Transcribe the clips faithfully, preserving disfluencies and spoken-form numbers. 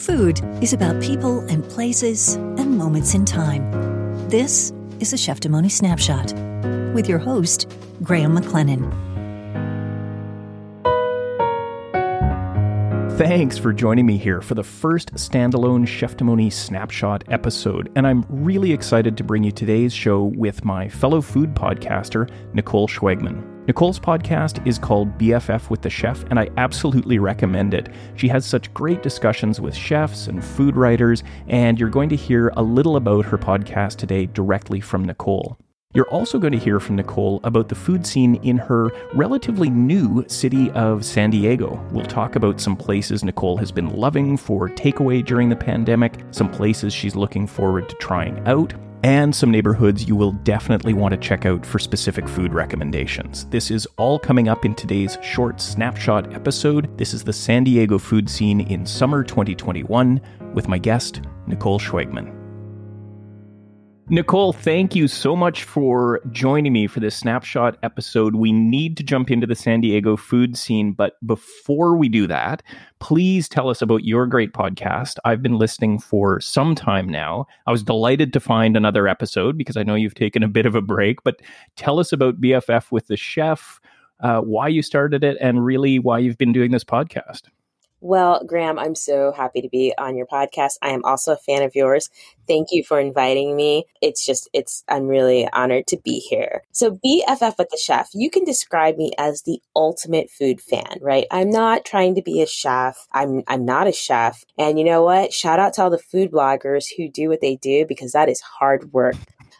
Food is about people and places and moments in time. This is a Chef Dénommé Snapshot with your host, Graham McLennan. Thanks for joining me here for the first standalone Chef Dénommé Snapshot episode, and I'm really excited to bring you today's show with my fellow food podcaster, Nicole Schwegman. Nicole's podcast is called B F F with the Chef, and I absolutely recommend it. She has such great discussions with chefs and food writers, and you're going to hear a little about her podcast today directly from Nicole. You're also going to hear from Nicole about the food scene in her relatively new city of San Diego. We'll talk about some places Nicole has been loving for takeaway during the pandemic, some places she's looking forward to trying out, and some neighborhoods you will definitely want to check out for specific food recommendations. This is all coming up in today's short snapshot episode. This is the San Diego food scene in summer twenty twenty-one with my guest, Nicole Schwegman. Nicole, thank you so much for joining me for this snapshot episode. We need to jump into the San Diego food scene, but before we do that, please tell us about your great podcast. I've been listening for some time now. I was delighted to find another episode because I know you've taken a bit of a break, but tell us about B F F with the Chef, uh, why you started it, and really why you've been doing this podcast. Well, Graham, I'm so happy to be on your podcast. I am also a fan of yours. Thank you for inviting me. It's just, it's, I'm really honored to be here. So B F F with the Chef, you can describe me as the ultimate food fan, right? I'm not trying to be a chef. I'm, I'm not a chef. And you know what? Shout out to all the food bloggers who do what they do, because that is hard work.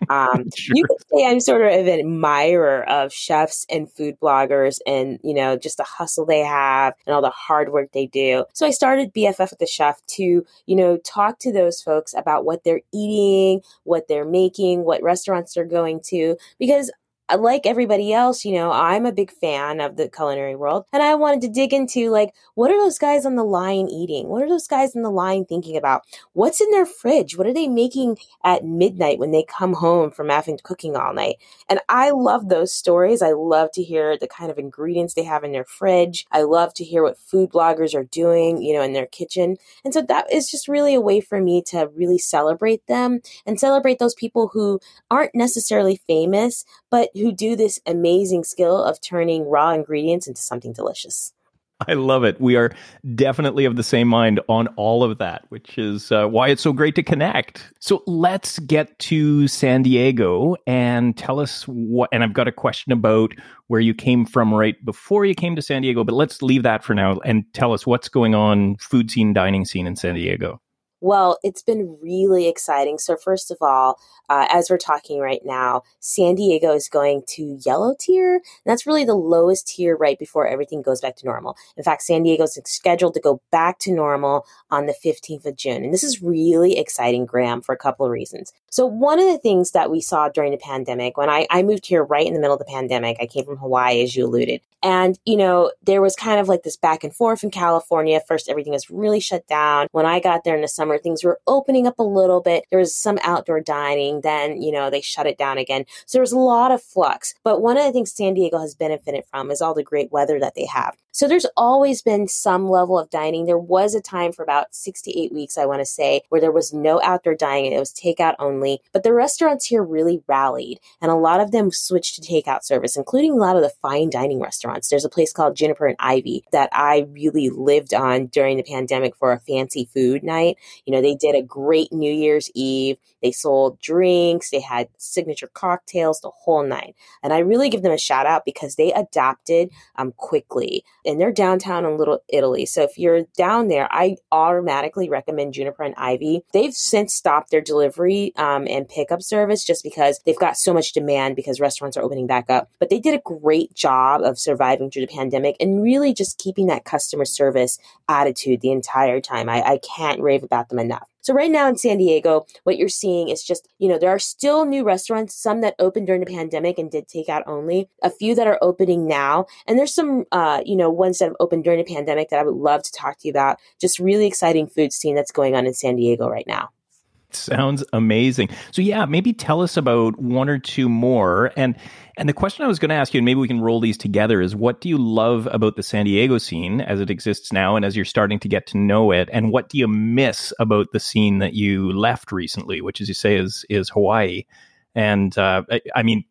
Um, sure. You could say I'm sort of an admirer of chefs and food bloggers and, you know, just the hustle they have and all the hard work they do. So I started B F F with the Chef to, you know, talk to those folks about what they're eating, what they're making, what restaurants they're going to, because like everybody else, you know, I'm a big fan of the culinary world, and I wanted to dig into, like, what are those guys on the line eating? What are those guys on the line thinking about? What's in their fridge? What are they making at midnight when they come home from having cooking all night? And I love those stories. I love to hear the kind of ingredients they have in their fridge. I love to hear what food bloggers are doing, you know, in their kitchen. And so that is just really a way for me to really celebrate them and celebrate those people who aren't necessarily famous, but who do this amazing skill of turning raw ingredients into something delicious. I love it. We are definitely of the same mind on all of that, which is uh, why it's so great to connect. So let's get to San Diego and tell us what, and I've got a question about where you came from right before you came to San Diego, but let's leave that for now and tell us what's going on, food scene, dining scene in San Diego. Well, it's been really exciting. So first of all, uh, as we're talking right now, San Diego is going to yellow tier. And that's really the lowest tier right before everything goes back to normal. In fact, San Diego is scheduled to go back to normal on the fifteenth of June. And this is really exciting, Graham, for a couple of reasons. So one of the things that we saw during the pandemic, when I, I moved here right in the middle of the pandemic, I came from Hawaii, as you alluded. And, you know, there was kind of like this back and forth in California. First, everything was really shut down. When I got there in the summer, things were opening up a little bit. There was some outdoor dining. Then, you know, they shut it down again. So there was a lot of flux. But one of the things San Diego has benefited from is all the great weather that they have. So there's always been some level of dining. There was a time for about six to eight weeks, I want to say, where there was no outdoor dining. It was takeout only. But the restaurants here really rallied. And a lot of them switched to takeout service, including a lot of the fine dining restaurants. There's a place called Juniper and Ivy that I really lived on during the pandemic for a fancy food night. You know, they did a great New Year's Eve. They sold drinks. They had signature cocktails, the whole nine. And I really give them a shout out because they adapted um, quickly. And they're downtown in Little Italy. So if you're down there, I automatically recommend Juniper and Ivy. They've since stopped their delivery um, and pickup service just because they've got so much demand because restaurants are opening back up. But they did a great job of surviving through the pandemic and really just keeping that customer service attitude the entire time. I, I can't rave about them enough. So right now in San Diego, what you're seeing is just, you know, there are still new restaurants, some that opened during the pandemic and did takeout only, a few that are opening now. And there's some, uh, you know, ones that have opened during the pandemic that I would love to talk to you about. Just really exciting food scene that's going on in San Diego right now. Sounds amazing. So yeah, maybe tell us about one or two more. And and the question I was going to ask you, and maybe we can roll these together, is what do you love about the San Diego scene as it exists now and as you're starting to get to know it? And what do you miss about the scene that you left recently, which, as you say, is is Hawaii? And uh, I, I mean,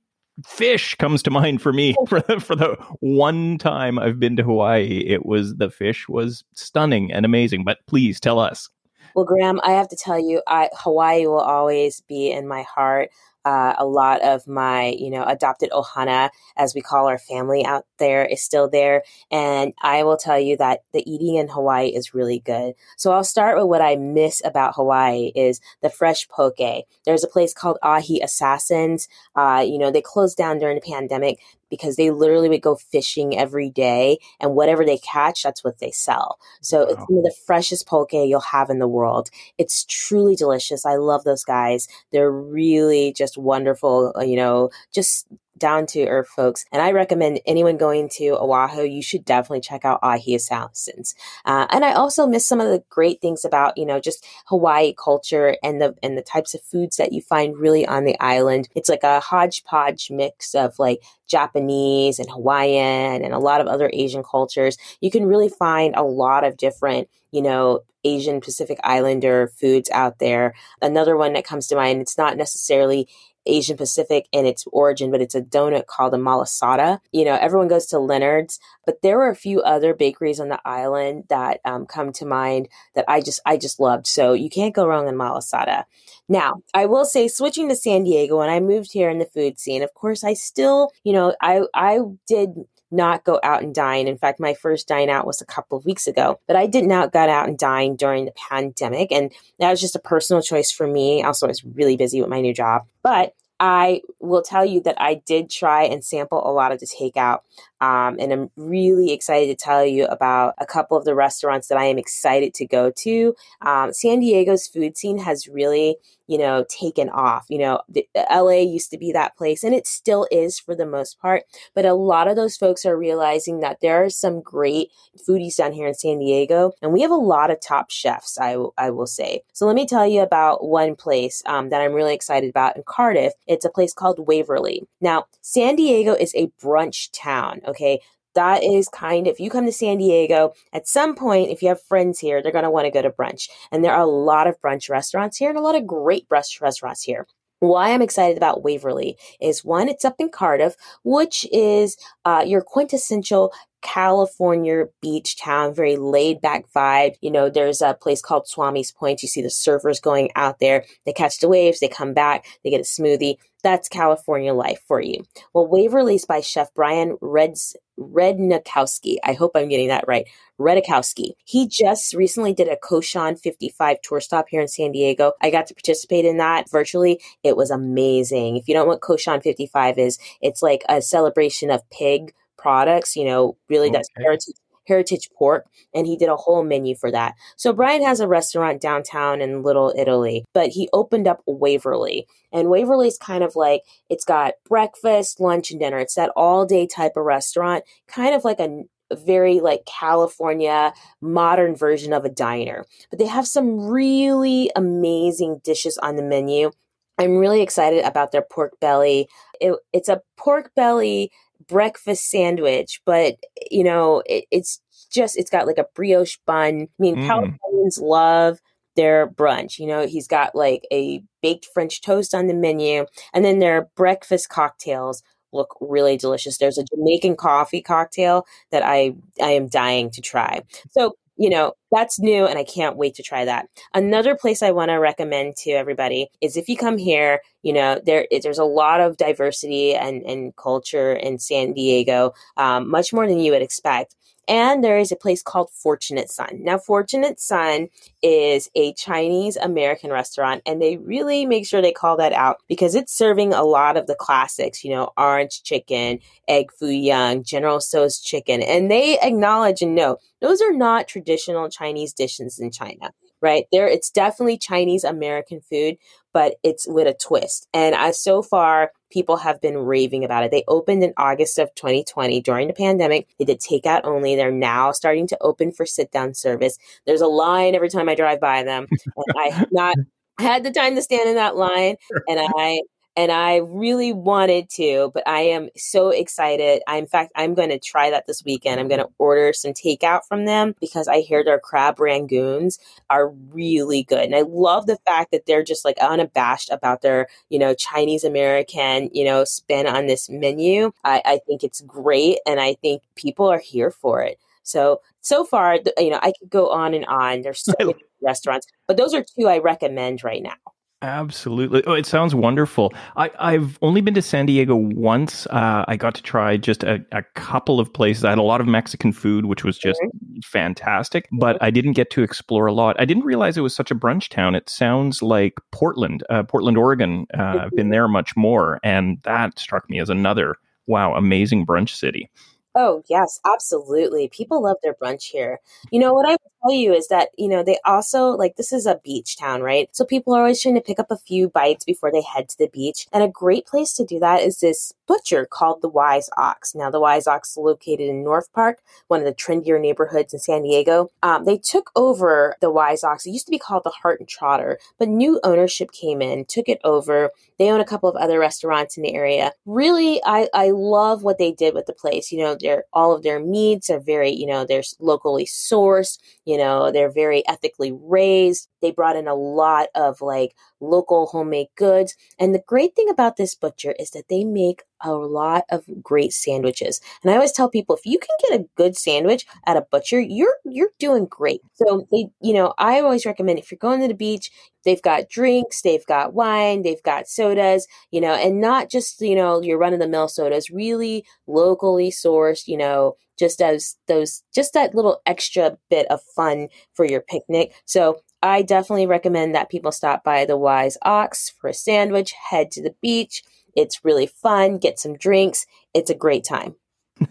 fish comes to mind for me. For the, for the one time I've been to Hawaii, it was the fish was stunning and amazing. But please tell us. Well, Graham, I have to tell you, I, Hawaii will always be in my heart. Uh, a lot of my, you know, adopted ohana, as we call our family out there, is still there. And I will tell you that the eating in Hawaii is really good. So I'll start with what I miss about Hawaii is the fresh poke. There's a place called Ahi Assassins. Uh, you know, they closed down during the pandemic because they literally would go fishing every day, and whatever they catch, that's what they sell. So wow. It's some of the freshest poke you'll have in the world. It's truly delicious. I love those guys. They're really just wonderful, you know, just down to earth folks. And I recommend anyone going to Oahu, you should definitely check out Ahi Assassins. Uh, and I also miss some of the great things about, you know, just Hawaii culture and the, and the types of foods that you find really on the island. It's like a hodgepodge mix of like Japanese and Hawaiian and a lot of other Asian cultures. You can really find a lot of different, you know, Asian Pacific Islander foods out there. Another one that comes to mind, it's not necessarily Asian Pacific in its origin, but it's a donut called a malasada. You know, everyone goes to Leonard's, but there were a few other bakeries on the island that um, come to mind that I just, I just loved. So you can't go wrong in malasada. Now, I will say, switching to San Diego, when I moved here in the food scene, of course, I still, you know, I, I did not go out and dine. In fact, my first dine out was a couple of weeks ago, but I did not got out and dine during the pandemic. And that was just a personal choice for me. Also, I was really busy with my new job, but I will tell you that I did try and sample a lot of the takeout. Um, and I'm really excited to tell you about a couple of the restaurants that I am excited to go to. Um, San Diego's food scene has really, you know, taken off. You know, the, L A used to be that place, and it still is for the most part. But a lot of those folks are realizing that there are some great foodies down here in San Diego, and we have a lot of top chefs, I, w- I will say. So let me tell you about one place um, that I'm really excited about in Cardiff. It's a place called Waverly. Now, San Diego is a brunch town. Okay, that is kind of, if you come to San Diego, at some point, if you have friends here, they're going to want to go to brunch. And there are a lot of brunch restaurants here and a lot of great brunch restaurants here. Why I'm excited about Waverly is, one, it's up in Cardiff, which is uh, your quintessential California beach town, very laid back vibe. You know, there's a place called Swami's Point. You see the surfers going out there. They catch the waves. They come back. They get a smoothie. That's California life for you. Well, Waverly's by Chef Brian Reds, Rednikowski. I hope I'm getting that right. Rednikowski. He just recently did a Koshon fifty-five tour stop here in San Diego. I got to participate in that virtually. It was amazing. If you don't know what Koshon fifty-five is, it's like a celebration of pig products, you know, really that's okay. heritage, heritage pork. And he did a whole menu for that. So Brian has a restaurant downtown in Little Italy, but he opened up Waverly. And Waverly's kind of like, it's got breakfast, lunch, and dinner. It's that all day type of restaurant, kind of like a very like California modern version of a diner. But they have some really amazing dishes on the menu. I'm really excited about their pork belly. It, it's a pork belly breakfast sandwich, but you know, it, it's just, it's got like a brioche bun. I mean, mm. Californians love their brunch. You know, he's got like a baked French toast on the menu, and then their breakfast cocktails look really delicious. There's a Jamaican coffee cocktail that I, I am dying to try. So, you know, that's new, and I can't wait to try that. Another place I want to recommend to everybody is, if you come here, you know, there there's a lot of diversity and, and culture in San Diego, um, much more than you would expect. And there is a place called Fortunate Sun. Now, Fortunate Sun is a Chinese-American restaurant, and they really make sure they call that out because it's serving a lot of the classics, you know, orange chicken, egg foo young, General Tso's chicken. And they acknowledge and know those are not traditional Chinese dishes in China, right? There, it's definitely Chinese-American food, but it's with a twist. And I, so far, people have been raving about it. They opened in August of twenty twenty during the pandemic. They did takeout only. They're now starting to open for sit-down service. There's a line every time I drive by them. And I have not I had the time to stand in that line, and I and I really wanted to, but I am so excited. I, in fact, I'm going to try that this weekend. I'm going to order some takeout from them because I hear their crab rangoons are really good. And I love the fact that they're just like unabashed about their, you know, Chinese American, you know, spin on this menu. I, I think it's great. And I think people are here for it. So, so far, you know, I could go on and on. There's so many restaurants, but those are two I recommend right now. Absolutely. Oh, it sounds wonderful. I, I've only been to San Diego once. Uh, I got to try just a, a couple of places. I had a lot of Mexican food, which was just fantastic, but I didn't get to explore a lot. I didn't realize it was such a brunch town. It sounds like Portland, uh, Portland, Oregon. Uh, mm-hmm. I've been there much more. And that struck me as another, wow, amazing brunch city. Oh, yes, absolutely. People love their brunch here. You know, what I would tell you is that, you know, they also, like, this is a beach town, right? So people are always trying to pick up a few bites before they head to the beach. And a great place to do that is this butcher called the Wise Ox. Now, the Wise Ox is located in North Park, one of the trendier neighborhoods in San Diego. Um, they took over the Wise Ox. It used to be called the Heart and Trotter, but new ownership came in, took it over. They own a couple of other restaurants in the area. Really, I, I love what they did with the place. You know, Their, all of their meats are very, you know, they're locally sourced, you know, they're very ethically raised. They brought in a lot of like local homemade goods. And the great thing about this butcher is that they make a lot of great sandwiches. And I always tell people, if you can get a good sandwich at a butcher, you're, you're doing great. So they, you know, I always recommend if you're going to the beach, they've got drinks, they've got wine, they've got sodas, you know, and not just, you know, your run of the mill sodas, really locally sourced, you know, just as those, just that little extra bit of fun for your picnic. So I definitely recommend that people stop by the Wise Ox for a sandwich, head to the beach. It's really fun. Get some drinks. It's a great time.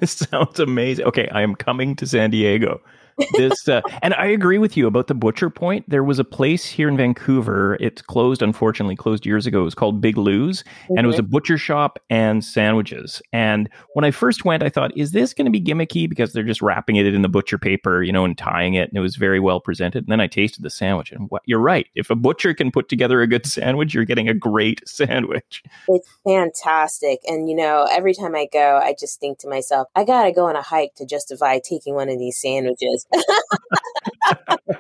This sounds amazing. Okay, I am coming to San Diego. This uh, and I agree with you about the butcher point. There was a place here in Vancouver. It's closed, unfortunately, closed years ago. It was called Big Lou's, mm-hmm. and it was a butcher shop and sandwiches. And when I first went, I thought, is this going to be gimmicky? Because they're just wrapping it in the butcher paper, you know, and tying it. And it was very well presented. And then I tasted the sandwich. And what, you're right. If a butcher can put together a good sandwich, you're getting a great sandwich. It's fantastic. And, you know, every time I go, I just think to myself, I got to go on a hike to justify taking one of these sandwiches.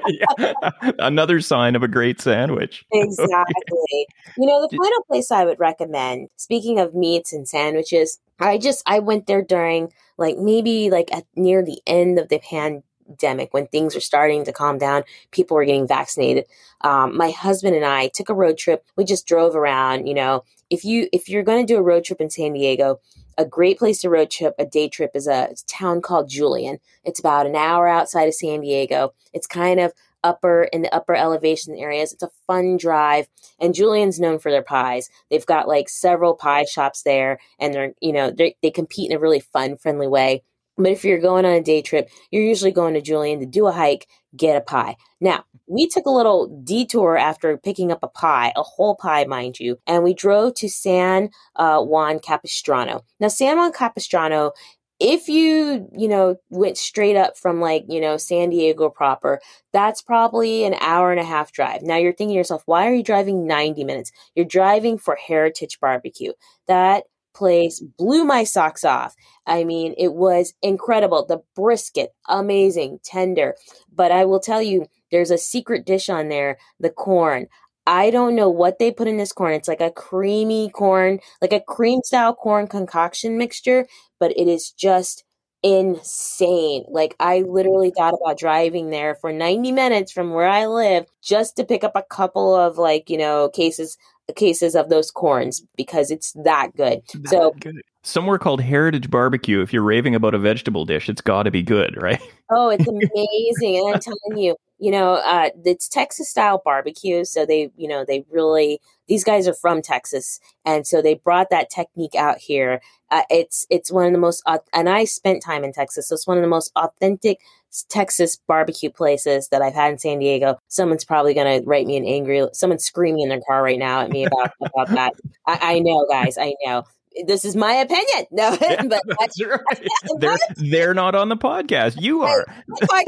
Yeah. Another sign of a great sandwich. Exactly. Okay. You know, the final place I would recommend, speaking of meats and sandwiches, I just, I went there during like maybe like at near the end of the pandemic when things were starting to calm down, people were getting vaccinated. Um, my husband and I took a road trip. We just drove around, you know, if you, if you're going to do a road trip in San Diego, a great place to road trip, a day trip, is a town called Julian. It's about an hour outside of San Diego. It's kind of upper in the upper elevation areas. It's a fun drive. And Julian's known for their pies. They've got like several pie shops there, and they're, you know, they they compete in a really fun, friendly way. But if you're going on a day trip, you're usually going to Julian to do a hike, get a pie. Now, we took a little detour after picking up a pie, a whole pie, mind you, and we drove to San uh, Juan Capistrano. Now, San Juan Capistrano, if you, you know, went straight up from like, you know, San Diego proper, that's probably an hour and a half drive. Now, you're thinking to yourself, why are you driving ninety minutes? You're driving for Heritage Barbecue. That place blew my socks off. I mean, it was incredible. The brisket, amazing, tender. But I will tell you, there's a secret dish on there, the corn. I don't know what they put in this corn. It's like a creamy corn, like a cream style corn concoction mixture, but it is just insane. Like, I literally thought about driving there for ninety minutes from where I live just to pick up a couple of like, you know, cases cases of those corns, because it's that good. That so good. Somewhere called Heritage Barbecue, if you're raving about a vegetable dish, it's got to be good, right? Oh, it's amazing. And I'm telling you, you know, uh, it's Texas style barbecue. So they, you know, they really, these guys are from Texas. And so they brought that technique out here. Uh, it's, it's one of the most, uh, and I spent time in Texas. So it's one of the most authentic Texas barbecue places that I've had in San Diego. Someone's probably going to write me an angry, someone's screaming in their car right now at me about, about that. I, I know, guys, I know. this is my opinion. No, yeah, but that's right. they're, they're not on the podcast. You are. That's my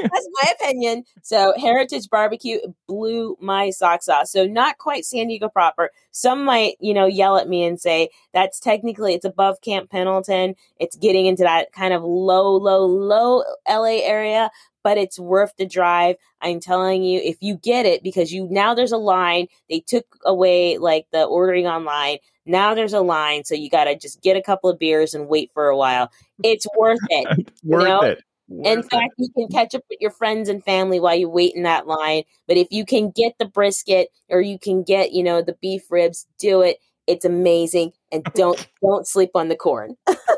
opinion. So Heritage Barbecue blew my socks off. So not quite San Diego proper. Some might, you know, yell at me and say that's technically it's above Camp Pendleton. It's getting into that kind of low, low, low L A area, but it's worth the drive. I'm telling you, if you get it, because you now there's a line. They took away like the ordering online. Now there's a line, so you got to just get a couple of beers and wait for a while. It's worth it. It's worth you know? it. Worth in fact, it. You can catch up with your friends and family while you wait in that line. But if you can get the brisket or you can get, you know, the beef ribs, do it. It's amazing. And don't don't sleep on the corn.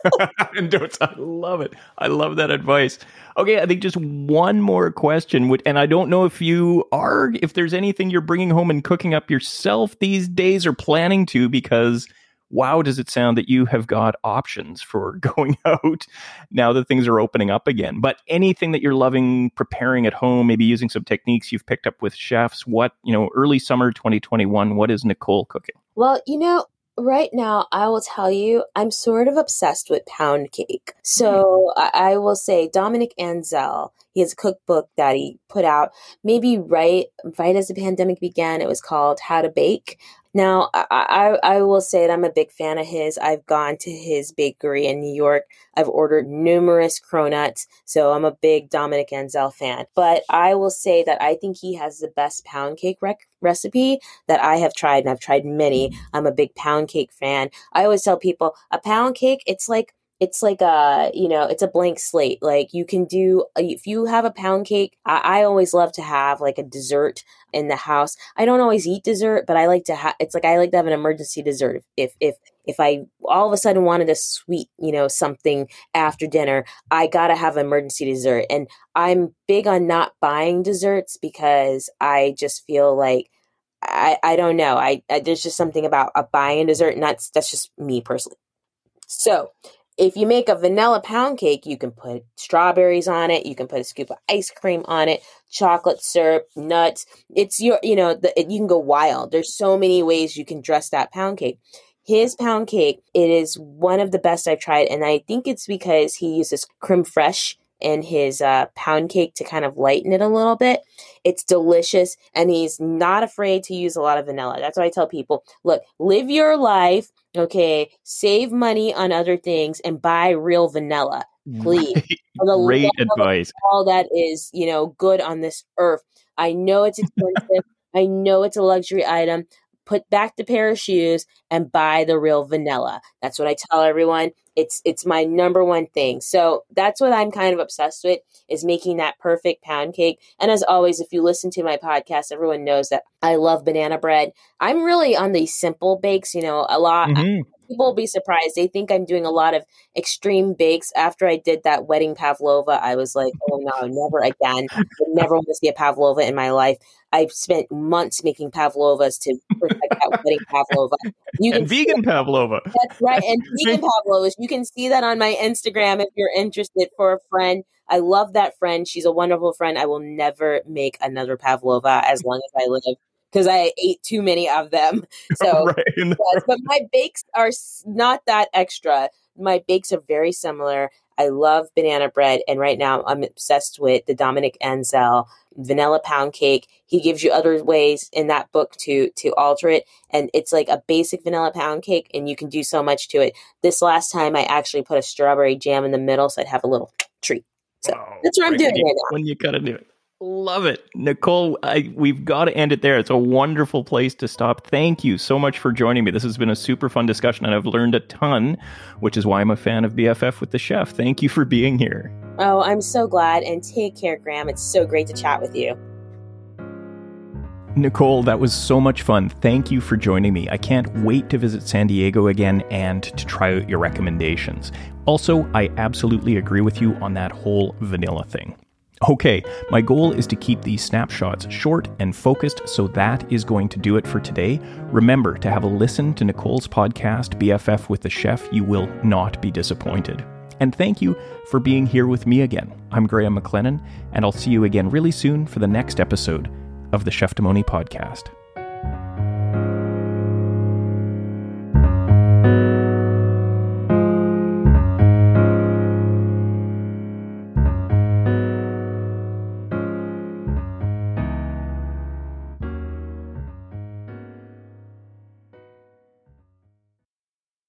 don't, I love it. I love that advice. Okay, I think just one more question would, and I don't know if you are, if there's anything you're bringing home and cooking up yourself these days or planning to, because wow, does it sound that you have got options for going out now that things are opening up again. But anything that you're loving preparing at home, maybe using some techniques you've picked up with chefs, what, you know, early summer twenty twenty-one, what is Nicole cooking? Well, you know, right now, I will tell you, I'm sort of obsessed with pound cake. So mm. I, I will say Dominique Ansel, he has a cookbook that he put out maybe right, right as the pandemic began. It was called How to Bake. Now, I, I, I will say that I'm a big fan of his. I've gone to his bakery in New York. I've ordered numerous cronuts. So I'm a big Dominique Ansel fan. But I will say that I think he has the best pound cake rec- recipe that I have tried. And I've tried many. I'm a big pound cake fan. I always tell people a pound cake, it's like It's like a, you know, it's a blank slate. Like you can do, if you have a pound cake, I, I always love to have like a dessert in the house. I don't always eat dessert, but I like to have, it's like, I like to have an emergency dessert. If, if, if I all of a sudden wanted a sweet, you know, something after dinner, I got to have an emergency dessert. And I'm big on not buying desserts because I just feel like, I, I don't know. I, I there's just something about a buying dessert, and that's, that's just me personally. So if you make a vanilla pound cake, you can put strawberries on it. You can put a scoop of ice cream on it, chocolate syrup, nuts. It's your, you know, the, you can go wild. There's so many ways you can dress that pound cake. His pound cake, it is one of the best I've tried. And I think it's because he uses creme fraiche in his uh, pound cake to kind of lighten it a little bit. It's delicious. And he's not afraid to use a lot of vanilla. That's why I tell people, look, live your life. Okay, save money on other things and buy real vanilla, please. Great advice. All that is, you know, good on this earth. I know it's expensive. I know it's a luxury item. Put back the pair of shoes and buy the real vanilla. That's what I tell everyone. It's it's my number one thing. So that's what I'm kind of obsessed with, is making that perfect pound cake. And as always, if you listen to my podcast, everyone knows that I love banana bread. I'm really on these simple bakes, you know, a lot. Mm-hmm. I, people will be surprised. They think I'm doing a lot of extreme bakes. After I did that wedding pavlova, I was like, oh no, never again. I never want to see a pavlova in my life. I've spent months making pavlovas to perfect that wedding pavlova. You can and vegan pavlova. That's right. And vegan pavlovas. You can see that on my Instagram if you're interested, for a friend. I love that friend. She's a wonderful friend. I will never make another pavlova as long as I live, because I ate too many of them. So, right, yes, right. But my bakes are not that extra. My bakes are very similar. I love banana bread. And right now I'm obsessed with the Dominique Ansel vanilla pound cake. He gives you other ways in that book to to alter it. And it's like a basic vanilla pound cake, and you can do so much to it. This last time I actually put a strawberry jam in the middle, so I'd have a little treat. So oh, that's what I'm doing you, right now. When you gotta do it. Love it. Nicole, I, we've got to end it there. It's a wonderful place to stop. Thank you so much for joining me. This has been a super fun discussion, and I've learned a ton, which is why I'm a fan of B F F with the Chef. Thank you for being here. Oh, I'm so glad. And take care, Graham. It's so great to chat with you. Nicole, that was so much fun. Thank you for joining me. I can't wait to visit San Diego again and to try out your recommendations. Also, I absolutely agree with you on that whole vanilla thing. Okay, my goal is to keep these snapshots short and focused, so that is going to do it for today. Remember to have a listen to Nicole's podcast, B F F with the Chef. You will not be disappointed. And thank you for being here with me again. I'm Graham McLennan, and I'll see you again really soon for the next episode of the Chef Dénommé podcast.